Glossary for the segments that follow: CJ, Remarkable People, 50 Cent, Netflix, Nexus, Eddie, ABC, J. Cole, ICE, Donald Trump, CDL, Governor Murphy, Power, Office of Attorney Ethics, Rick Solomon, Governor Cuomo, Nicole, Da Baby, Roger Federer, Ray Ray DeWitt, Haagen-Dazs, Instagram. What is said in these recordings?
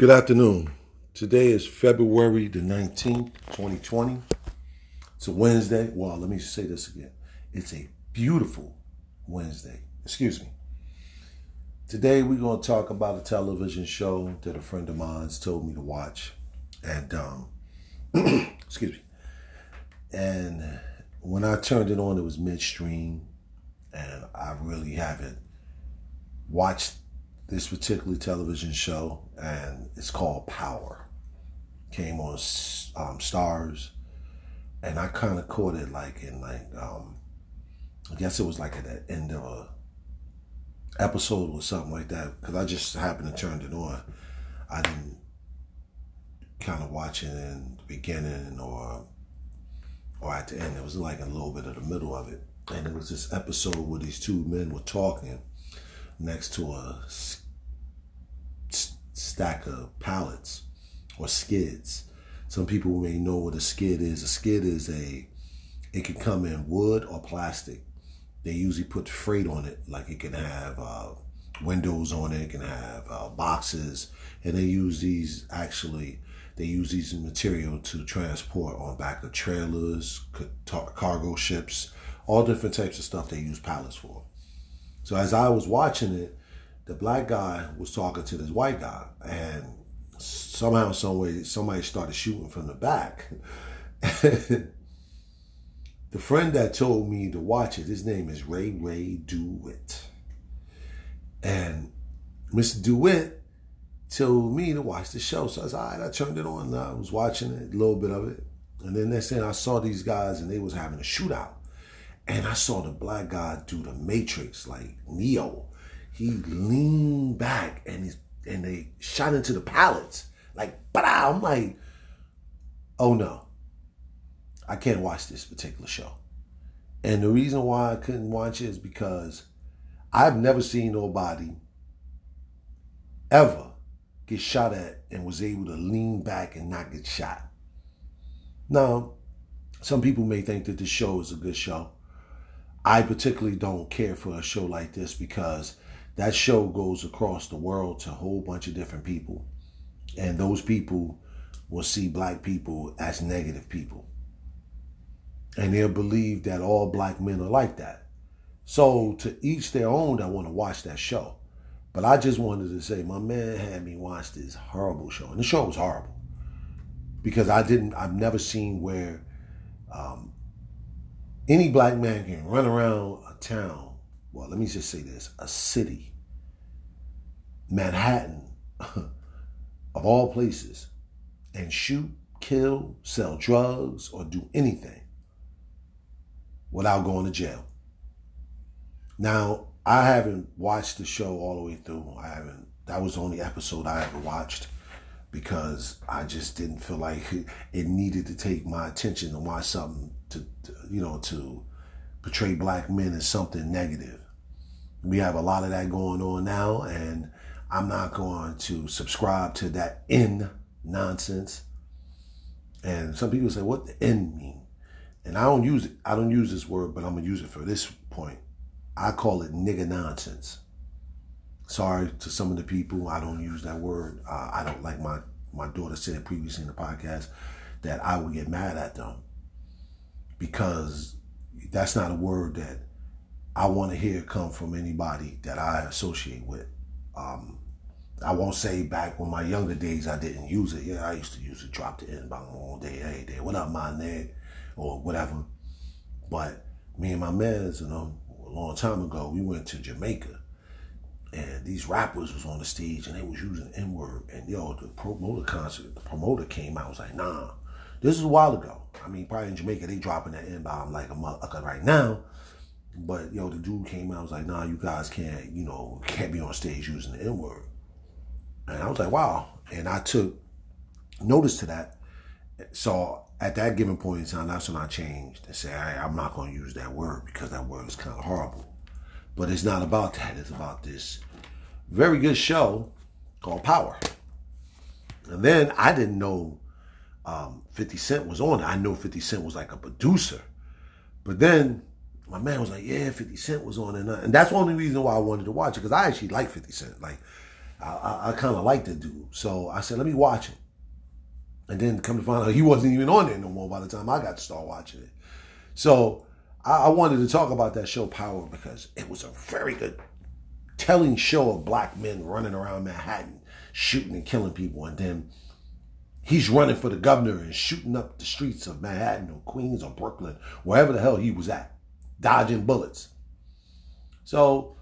Good afternoon. Today is February the 19th, 2020. It's a Wednesday. Well, let me say this again. It's a beautiful Wednesday. Excuse me. Today we're going to talk about a television show that a friend of mine's told me to watch. And, excuse me. And when I turned it on, it was midstream. And I really haven't watched this particular television show, and it's called Power. Came on Stars, and I kind of caught it like in I guess it was like at the end of a episode or something like that, because I just happened to turn it on. I didn't kind of watch it in the beginning or at the end. It was like a little bit of the middle of it, and it was this episode where these two men were talking next to a stack of pallets or skids. Some people may know what a skid is. A skid is it can come in wood or plastic. They usually put freight on it, like it can have windows on it, it can have boxes, and they use these material to transport on back of trailers, cargo ships, all different types of stuff they use pallets for. So as I was watching it, the black guy was talking to this white guy, and somehow, some way, somebody started shooting from the back. The friend that told me to watch it, his name is Ray Ray DeWitt. And Mr. DeWitt told me to watch the show. So I was all right, I turned it on, and I was watching it, a little bit of it. And then next thing I saw these guys, and they was having a shootout. And I saw the black guy do the Matrix, like Neo. He leaned back and they shot into the pallets. Like, ba-da! I'm like, oh no, I can't watch this particular show. And the reason why I couldn't watch it is because I've never seen nobody ever get shot at and was able to lean back and not get shot. Now, some people may think that this show is a good show. I particularly don't care for a show like this because that show goes across the world to a whole bunch of different people. And those people will see black people as negative people. And they'll believe that all black men are like that. So to each their own, I want to watch that show. But I just wanted to say, my man had me watch this horrible show. And the show was horrible. Because I've never seen where any black man can run around a town. Well, let me just say this. A city. Manhattan. Of all places. And shoot, kill, sell drugs, or do anything without going to jail. Now, I haven't watched the show all the way through. I haven't. That was the only episode I ever watched, because I just didn't feel like it needed to take my attention to watch something to portray black men as something negative. We have a lot of that going on now, and I'm not going to subscribe to that N nonsense. And some people say, what the N mean? And I don't use this word, but I'm gonna use it for this point. I call it nigga nonsense. Sorry to some of the people, I don't use that word. I don't like my daughter said previously in the podcast that I would get mad at them, because that's not a word that I want to hear come from anybody that I associate with. I won't say back when my younger days I didn't use it. Yeah, I used to use it, drop the N bomb all day, every day. What up, my nigga? Or whatever. But me and my mans, a long time ago, we went to Jamaica. And these rappers was on the stage and they was using the N-word. And yo, the promoter came out and was like, nah, this is a while ago. I mean, probably in Jamaica, they dropping that N-bomb like a motherfucker right now. But yo, the dude came out and was like, nah, you guys can't be on stage using the N-word. And I was like, wow. And I took notice to that. So at that given point in time, that's when I changed and said, hey, I'm not going to use that word because that word is kind of horrible. But it's not about that. It's about this very good show called Power. And then I didn't know 50 Cent was on it. I know 50 Cent was like a producer. But then my man was like, yeah, 50 Cent was on it. And that's the only reason why I wanted to watch it, because I actually like 50 Cent. Like, I kind of like the dude. So I said, let me watch it. And then come to find out, he wasn't even on there no more by the time I got to start watching it. So I wanted to talk about that show, Power, because it was a very good telling show of black men running around Manhattan, shooting and killing people. And then he's running for the governor and shooting up the streets of Manhattan or Queens or Brooklyn, wherever the hell he was at, dodging bullets. So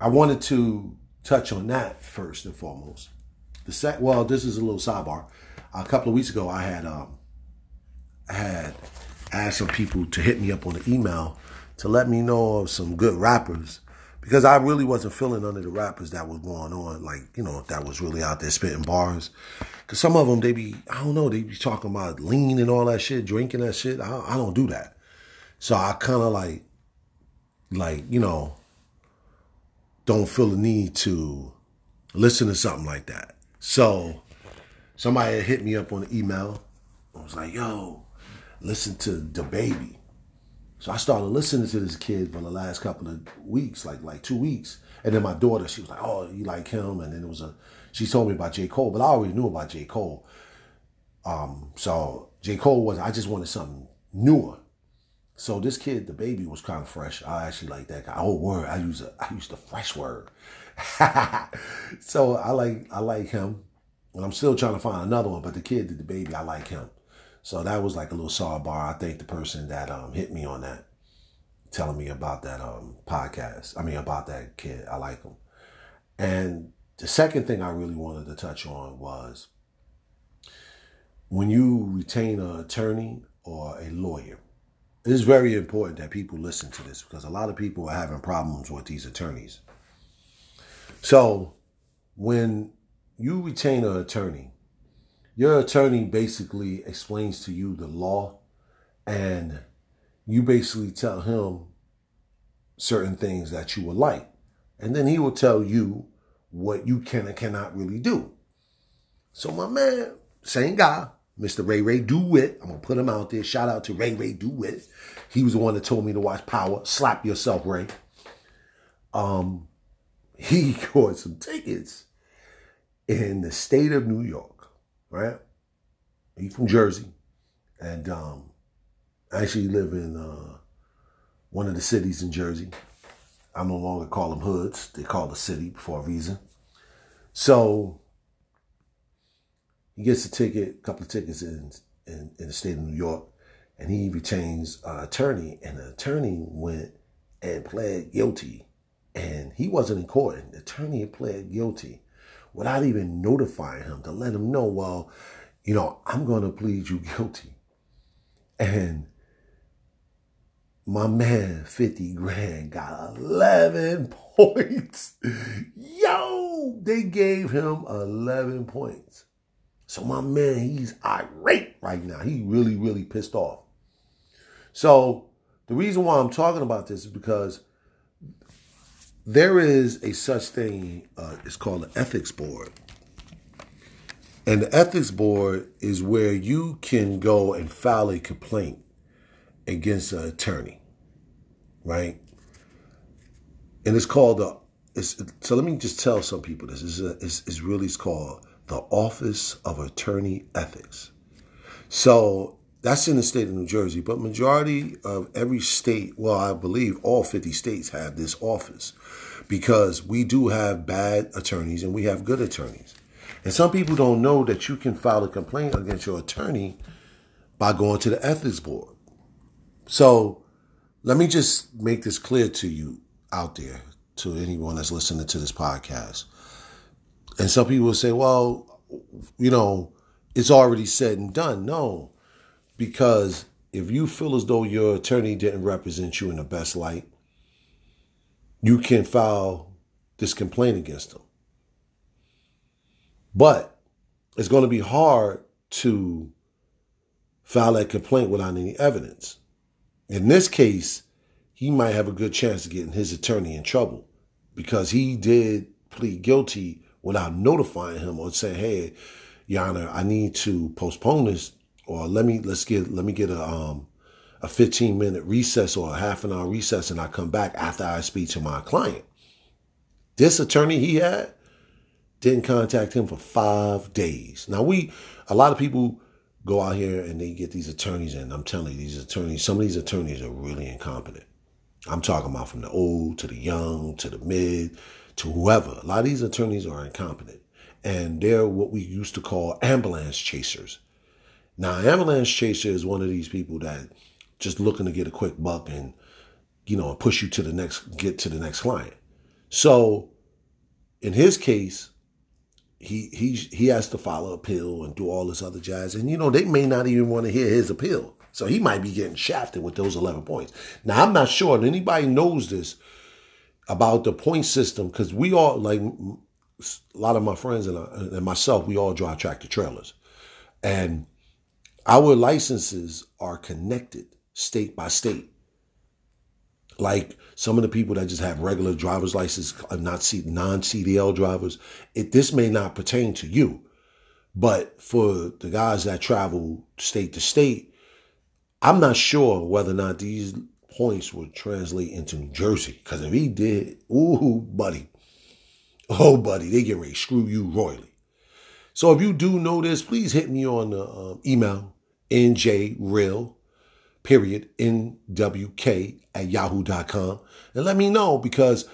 I wanted to touch on that first and foremost. Well, this is a little sidebar. A couple of weeks ago, I had asked some people to hit me up on the email to let me know of some good rappers, because I really wasn't feeling none of the rappers that was going on, like, you know, that was really out there spitting bars. Because some of them, they be, I don't know, they be talking about lean and all that shit, drinking that shit. I don't do that. So I kind of like, you know, don't feel the need to listen to something like that. So somebody hit me up on the email. I was like, yo, listen to Da Baby. So I started listening to this kid for the last couple of weeks, like 2 weeks. And then my daughter, she was like, oh, you like him? And then it was she told me about J. Cole, but I already knew about J. Cole. So J. Cole I just wanted something newer. So this kid, Da Baby, was kind of fresh. I actually like that guy. Oh, word. I used the fresh word. So I like him. And I'm still trying to find another one, but the kid, Da Baby, I like him. So that was like a little sidebar. I thank the person that hit me on that, telling me about that podcast. I mean, about that kid. I like him. And the second thing I really wanted to touch on was when you retain an attorney or a lawyer, it's very important that people listen to this, because a lot of people are having problems with these attorneys. So when you retain an attorney, your attorney basically explains to you the law, and you basically tell him certain things that you would like. And then he will tell you what you can and cannot really do. So my man, same guy, Mr. Ray Ray DeWitt, I'm going to put him out there. Shout out to Ray Ray DeWitt. He was the one that told me to watch Power. Slap yourself, Ray. He got some tickets in the state of New York. Right? He's from Jersey, and I actually live in one of the cities in Jersey. I no longer call them hoods. They call the city for a reason. So he gets a ticket, a couple of tickets in the state of New York, and he retains an attorney, and the attorney went and pled guilty. And he wasn't in court, and the attorney had pled guilty, without even notifying him, to let him know, well, you know, I'm going to plead you guilty. And my man, 50 grand, got 11 points. Yo, they gave him 11 points. So my man, he's irate right now. He really, really pissed off. So the reason why I'm talking about this is because there is a such thing, it's called an ethics board. And the ethics board is where you can go and file a complaint against an attorney, right? And it's called so let me just tell some people this. It's called the Office of Attorney Ethics. So that's in the state of New Jersey, but majority of every state, well, I believe all 50 states have this office, because we do have bad attorneys and we have good attorneys. And some people don't know that you can file a complaint against your attorney by going to the ethics board. So let me just make this clear to you out there, to anyone that's listening to this podcast. And some people will say, well, you know, it's already said and done. No. Because if you feel as though your attorney didn't represent you in the best light, you can file this complaint against them. But it's going to be hard to file that complaint without any evidence. In this case, he might have a good chance of getting his attorney in trouble, because he did plead guilty without notifying him or saying, hey, Your Honor, I need to postpone this. Or let me get a 15-minute recess or a half an hour recess, and I come back after I speak to my client. This attorney he had, Didn't contact him for 5 days. Now, a lot of people go out here and they get these attorneys, and I'm telling you, some of these attorneys are really incompetent. I'm talking about from the old to the young to the mid to whoever. A lot of these attorneys are incompetent, and they're what we used to call ambulance chasers. Now, an ambulance chaser is one of these people that just looking to get a quick buck and, push you to the next, get to the next client. So in his case, he has to file an appeal and do all this other jazz. And, they may not even want to hear his appeal. So he might be getting shafted with those 11 points. Now, I'm not sure if anybody knows this about the point system, because we all, like a lot of my friends and myself, we all drive tractor trailers. And our licenses are connected state by state. Like some of the people that just have regular driver's license, not non-CDL drivers, this may not pertain to you. But for the guys that travel state to state, I'm not sure whether or not these points would translate into New Jersey. Because if he did, buddy, they get ready to screw you royally. So if you do know this, please hit me on the email, njreal.nwk@yahoo.com, and let me know, because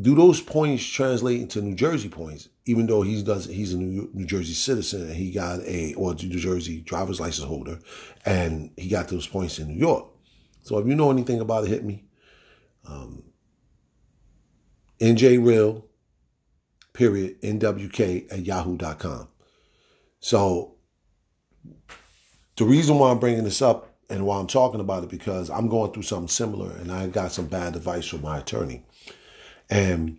do those points translate into New Jersey points? Even though he's a New Jersey citizen and he got or New Jersey driver's license holder, and he got those points in New York. So if you know anything about it, hit me. njreal.nwk@yahoo.com. So the reason why I'm bringing this up and why I'm talking about it, because I'm going through something similar, and I got some bad advice from my attorney. And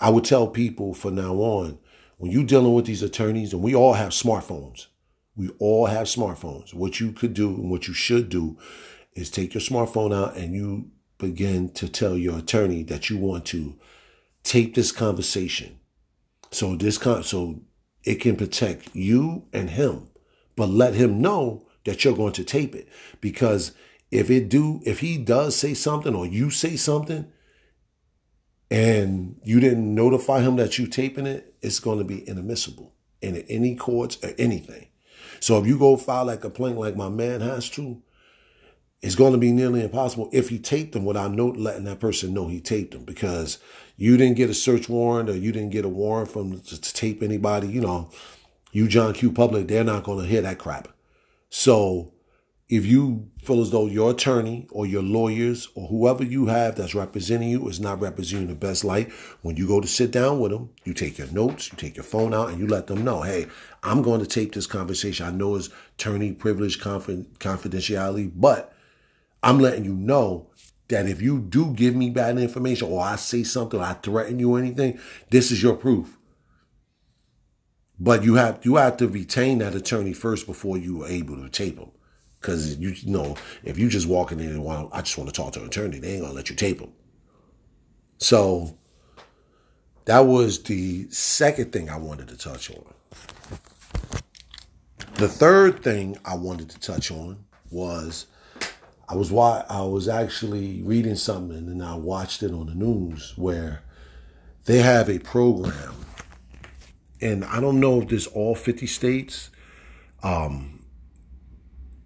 I would tell people from now on, when you're dealing with these attorneys, and we all have smartphones. We all have smartphones. What you could do and what you should do is take your smartphone out and you begin to tell your attorney that you want to tape this conversation. So it can protect you and him, but let him know that you're going to tape it, because if he does say something or you say something and you didn't notify him that you taping it, it's going to be inadmissible in any courts or anything. So if you go file that complaint like my man has to, it's going to be nearly impossible if he taped them without letting that person know he taped them, because you didn't get a search warrant or you didn't get a warrant to tape anybody. You John Q. Public, they're not going to hear that crap. So if you feel as though your attorney or your lawyers or whoever you have that's representing you is not representing the best light, when you go to sit down with them, you take your notes, you take your phone out, and you let them know, hey, I'm going to tape this conversation. I know it's attorney privilege, confidentiality, but I'm letting you know that if you do give me bad information or I say something, I threaten you or anything, this is your proof. But you have to retain that attorney first before you are able to tape him. Because, if you just walk in and I just want to talk to an attorney, they ain't going to let you tape him. So that was the second thing I wanted to touch on. The third thing I wanted to touch on was I was actually reading something, and then I watched it on the news where they have a program, and I don't know if this all 50 states.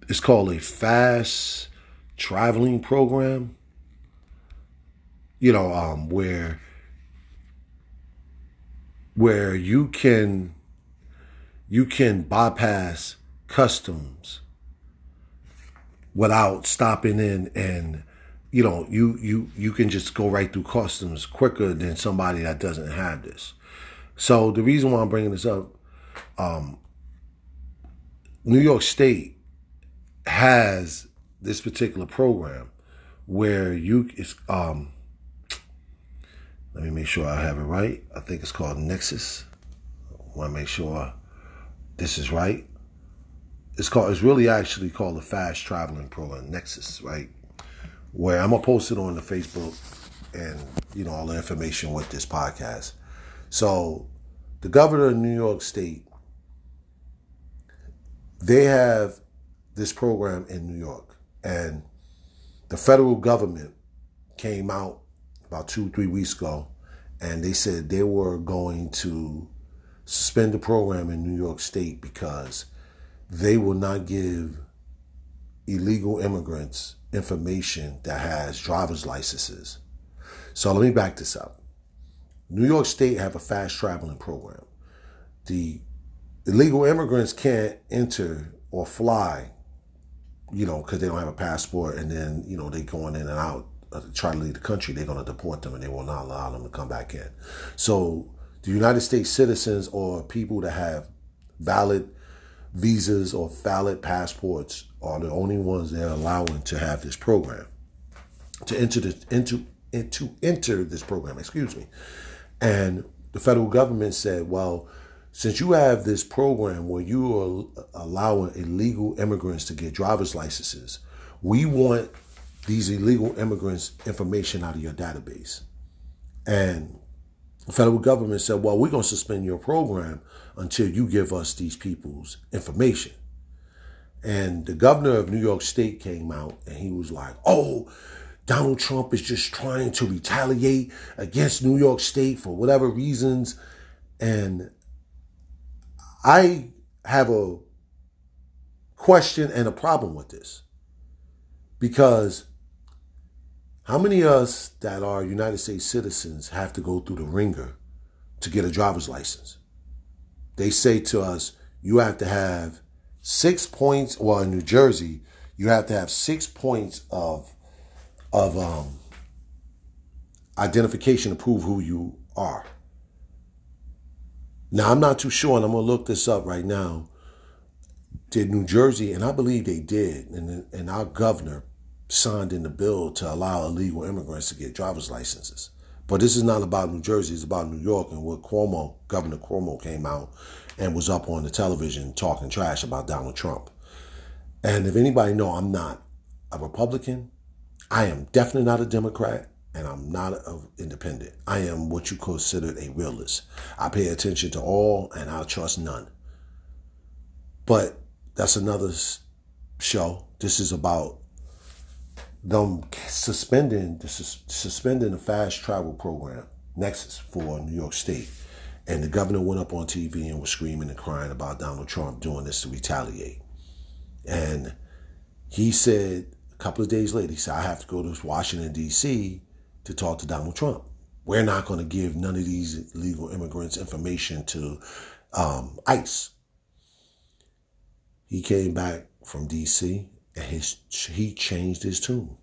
It's called a fast traveling program. Where you can bypass customs without stopping in, and you can just go right through customs quicker than somebody that doesn't have this. So the reason why I'm bringing this up, New York State has this particular program where let me make sure I have it right. I think it's called Nexus. I want to make sure this is right. It's really actually called the Fast Traveling Program, Nexus, right? Where I'm going to post it on the Facebook and, all the information with this podcast. So the governor of New York State, they have this program in New York, and the federal government came out about 2-3 weeks ago, and they said they were going to suspend the program in New York State because they will not give illegal immigrants information that has driver's licenses. So let me back this up. New York State have a fast traveling program. The illegal immigrants can't enter or fly, you know, because they don't have a passport, and then, you know, they going in and out, try to leave the country, they're going to deport them and they will not allow them to come back in. So the United States citizens or people that have valid visas or valid passports are the only ones they're allowing to have this program, to enter this, to enter this program, excuse me. And the federal government said, well, since you have this program where you are allowing illegal immigrants to get driver's licenses, we want these illegal immigrants' information out of your database. And the federal government said, well, we're going to suspend your program until you give us these people's information. And the governor of New York State came out and he was like, oh, Donald Trump is just trying to retaliate against New York State for whatever reasons. And I have a question and a problem with this, because how many of us that are United States citizens have to go through the ringer to get a driver's license? They say to us, you have to have 6 points, well, in New Jersey, you have to have 6 points of identification to prove who you are. Now, I'm not too sure, and I'm going to look this up right now. Did New Jersey, and I believe they did, and our governor signed in the bill to allow illegal immigrants to get driver's licenses. But this is not about New Jersey. It's about New York, and where Cuomo, Governor Cuomo, came out and was up on the television talking trash about Donald Trump. And if anybody knows, I'm not a Republican. I am definitely not a Democrat, and I'm not an independent. I am what you consider a realist. I pay attention to all, and I trust none. But that's another show. This is about them suspending the fast travel program, Nexus, for New York State. And the governor went up on TV and was screaming and crying about Donald Trump doing this to retaliate. And he said, couple of days later, he said, I have to go to Washington, D.C. to talk to Donald Trump. We're not going to give none of these illegal immigrants information to ICE. He came back from D.C. and he changed his tune.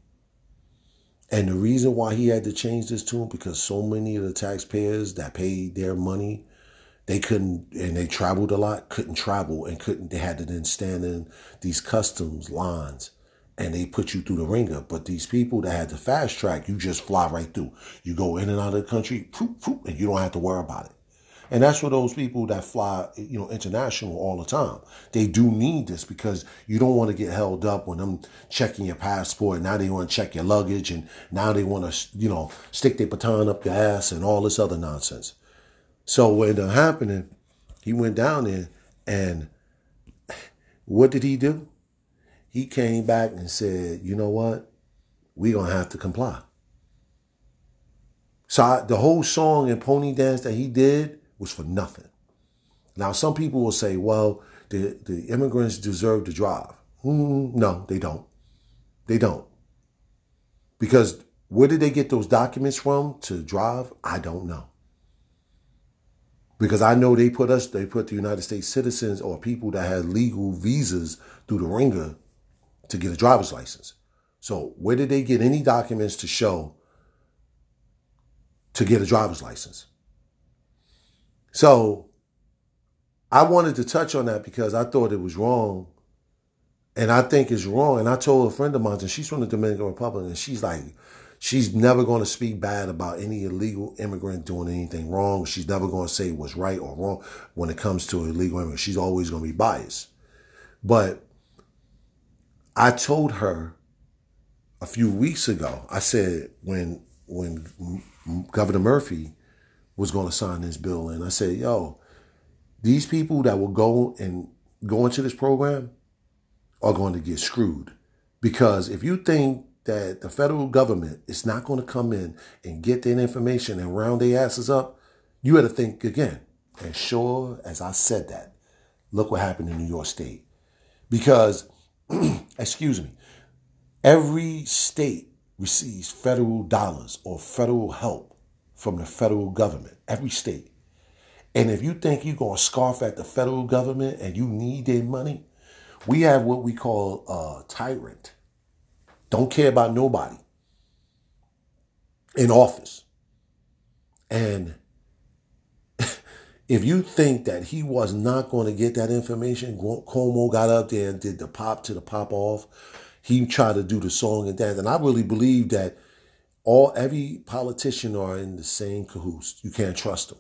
And the reason why he had to change his tune, because so many of the taxpayers that paid their money, they couldn't, and they traveled a lot, couldn't travel and couldn't. They had to then stand in these customs lines. And they put you through the ringer. But these people that had the fast track, you just fly right through. You go in and out of the country, poof, poof, and you don't have to worry about it. And that's for those people that fly, you know, international all the time. They do need this because you don't want to get held up when I'm checking your passport. Now they want to check your luggage, and now they want to, you know, stick their baton up your ass and all this other nonsense. So what ended up happening, he went down there, and what did he do? He came back and said, you know what? We're going to have to comply. So the whole song and pony dance that he did was for nothing. Now, some people will say, well, the immigrants deserve to drive. No, they don't. They don't. Because where did they get those documents from to drive? I don't know. Because I know they put the United States citizens or people that had legal visas through the ringer to get a driver's license. So where did they get any documents to show to get a driver's license? So I wanted to touch on that because I thought it was wrong. And I think it's wrong. And I told a friend of mine, and she's from the Dominican Republic, and she's like, she's never going to speak bad about any illegal immigrant doing anything wrong. She's never going to say what's right or wrong when it comes to illegal immigrants. She's always going to be biased. But I told her a few weeks ago, I said, when Governor Murphy was going to sign this bill, and I said, yo, these people that will go into this program are going to get screwed. Because if you think that the federal government is not going to come in and get that information and round their asses up, you had to think again. And sure as I said that, look what happened in New York State. Because, excuse me, every state receives federal dollars or federal help from the federal government. Every state. And if you think you're going to scoff at the federal government and you need their money, we have what we call a tyrant. Don't care about nobody in office. And if you think that he was not going to get that information, Cuomo got up there and did the pop to the pop off. He tried to do the song and dance. And I really believe that every politician are in the same cahoots. You can't trust them.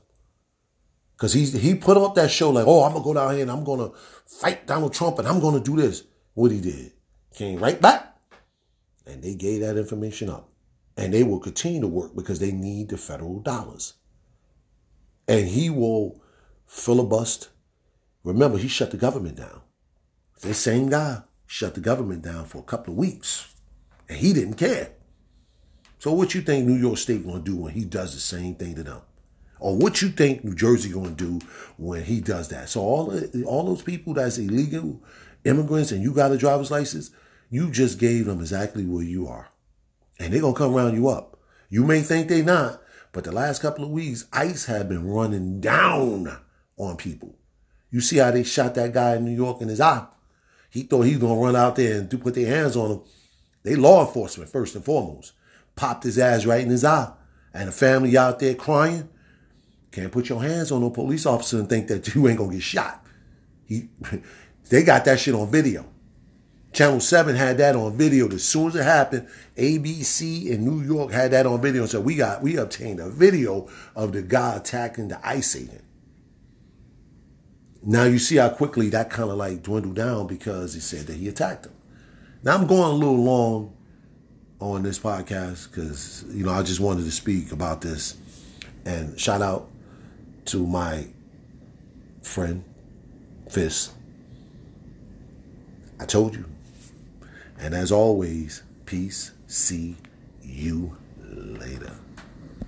Because he put up that show like, oh, I'm going to go down here and I'm going to fight Donald Trump and I'm going to do this. What he did, came right back. And they gave that information up. And they will continue to work because they need the federal dollars. And he will filibust. Remember, he shut the government down. This same guy shut the government down for a couple of weeks. And he didn't care. So what you think New York State going to do when he does the same thing to them? Or what you think New Jersey going to do when he does that? So all those people that's illegal immigrants and you got a driver's license, you just gave them exactly where you are. And they're going to come round you up. You may think they not, but the last couple of weeks, ICE have been running down on people. You see how they shot that guy in New York in his eye. He thought he was going to run out there and put their hands on him. They law enforcement, first and foremost. Popped his ass right in his eye. And the family out there crying. Can't put your hands on no police officer and think that you ain't going to get shot. They got that shit on video. Channel 7 had that on video. As soon as it happened, ABC in New York had that on video. So we obtained a video of the guy attacking the ICE agent. Now you see how quickly that kind of like dwindled down because he said that he attacked him. Now I'm going a little long on this podcast because, you know, I just wanted to speak about this. And shout out to my friend, Fist. I told you. And as always, peace. See you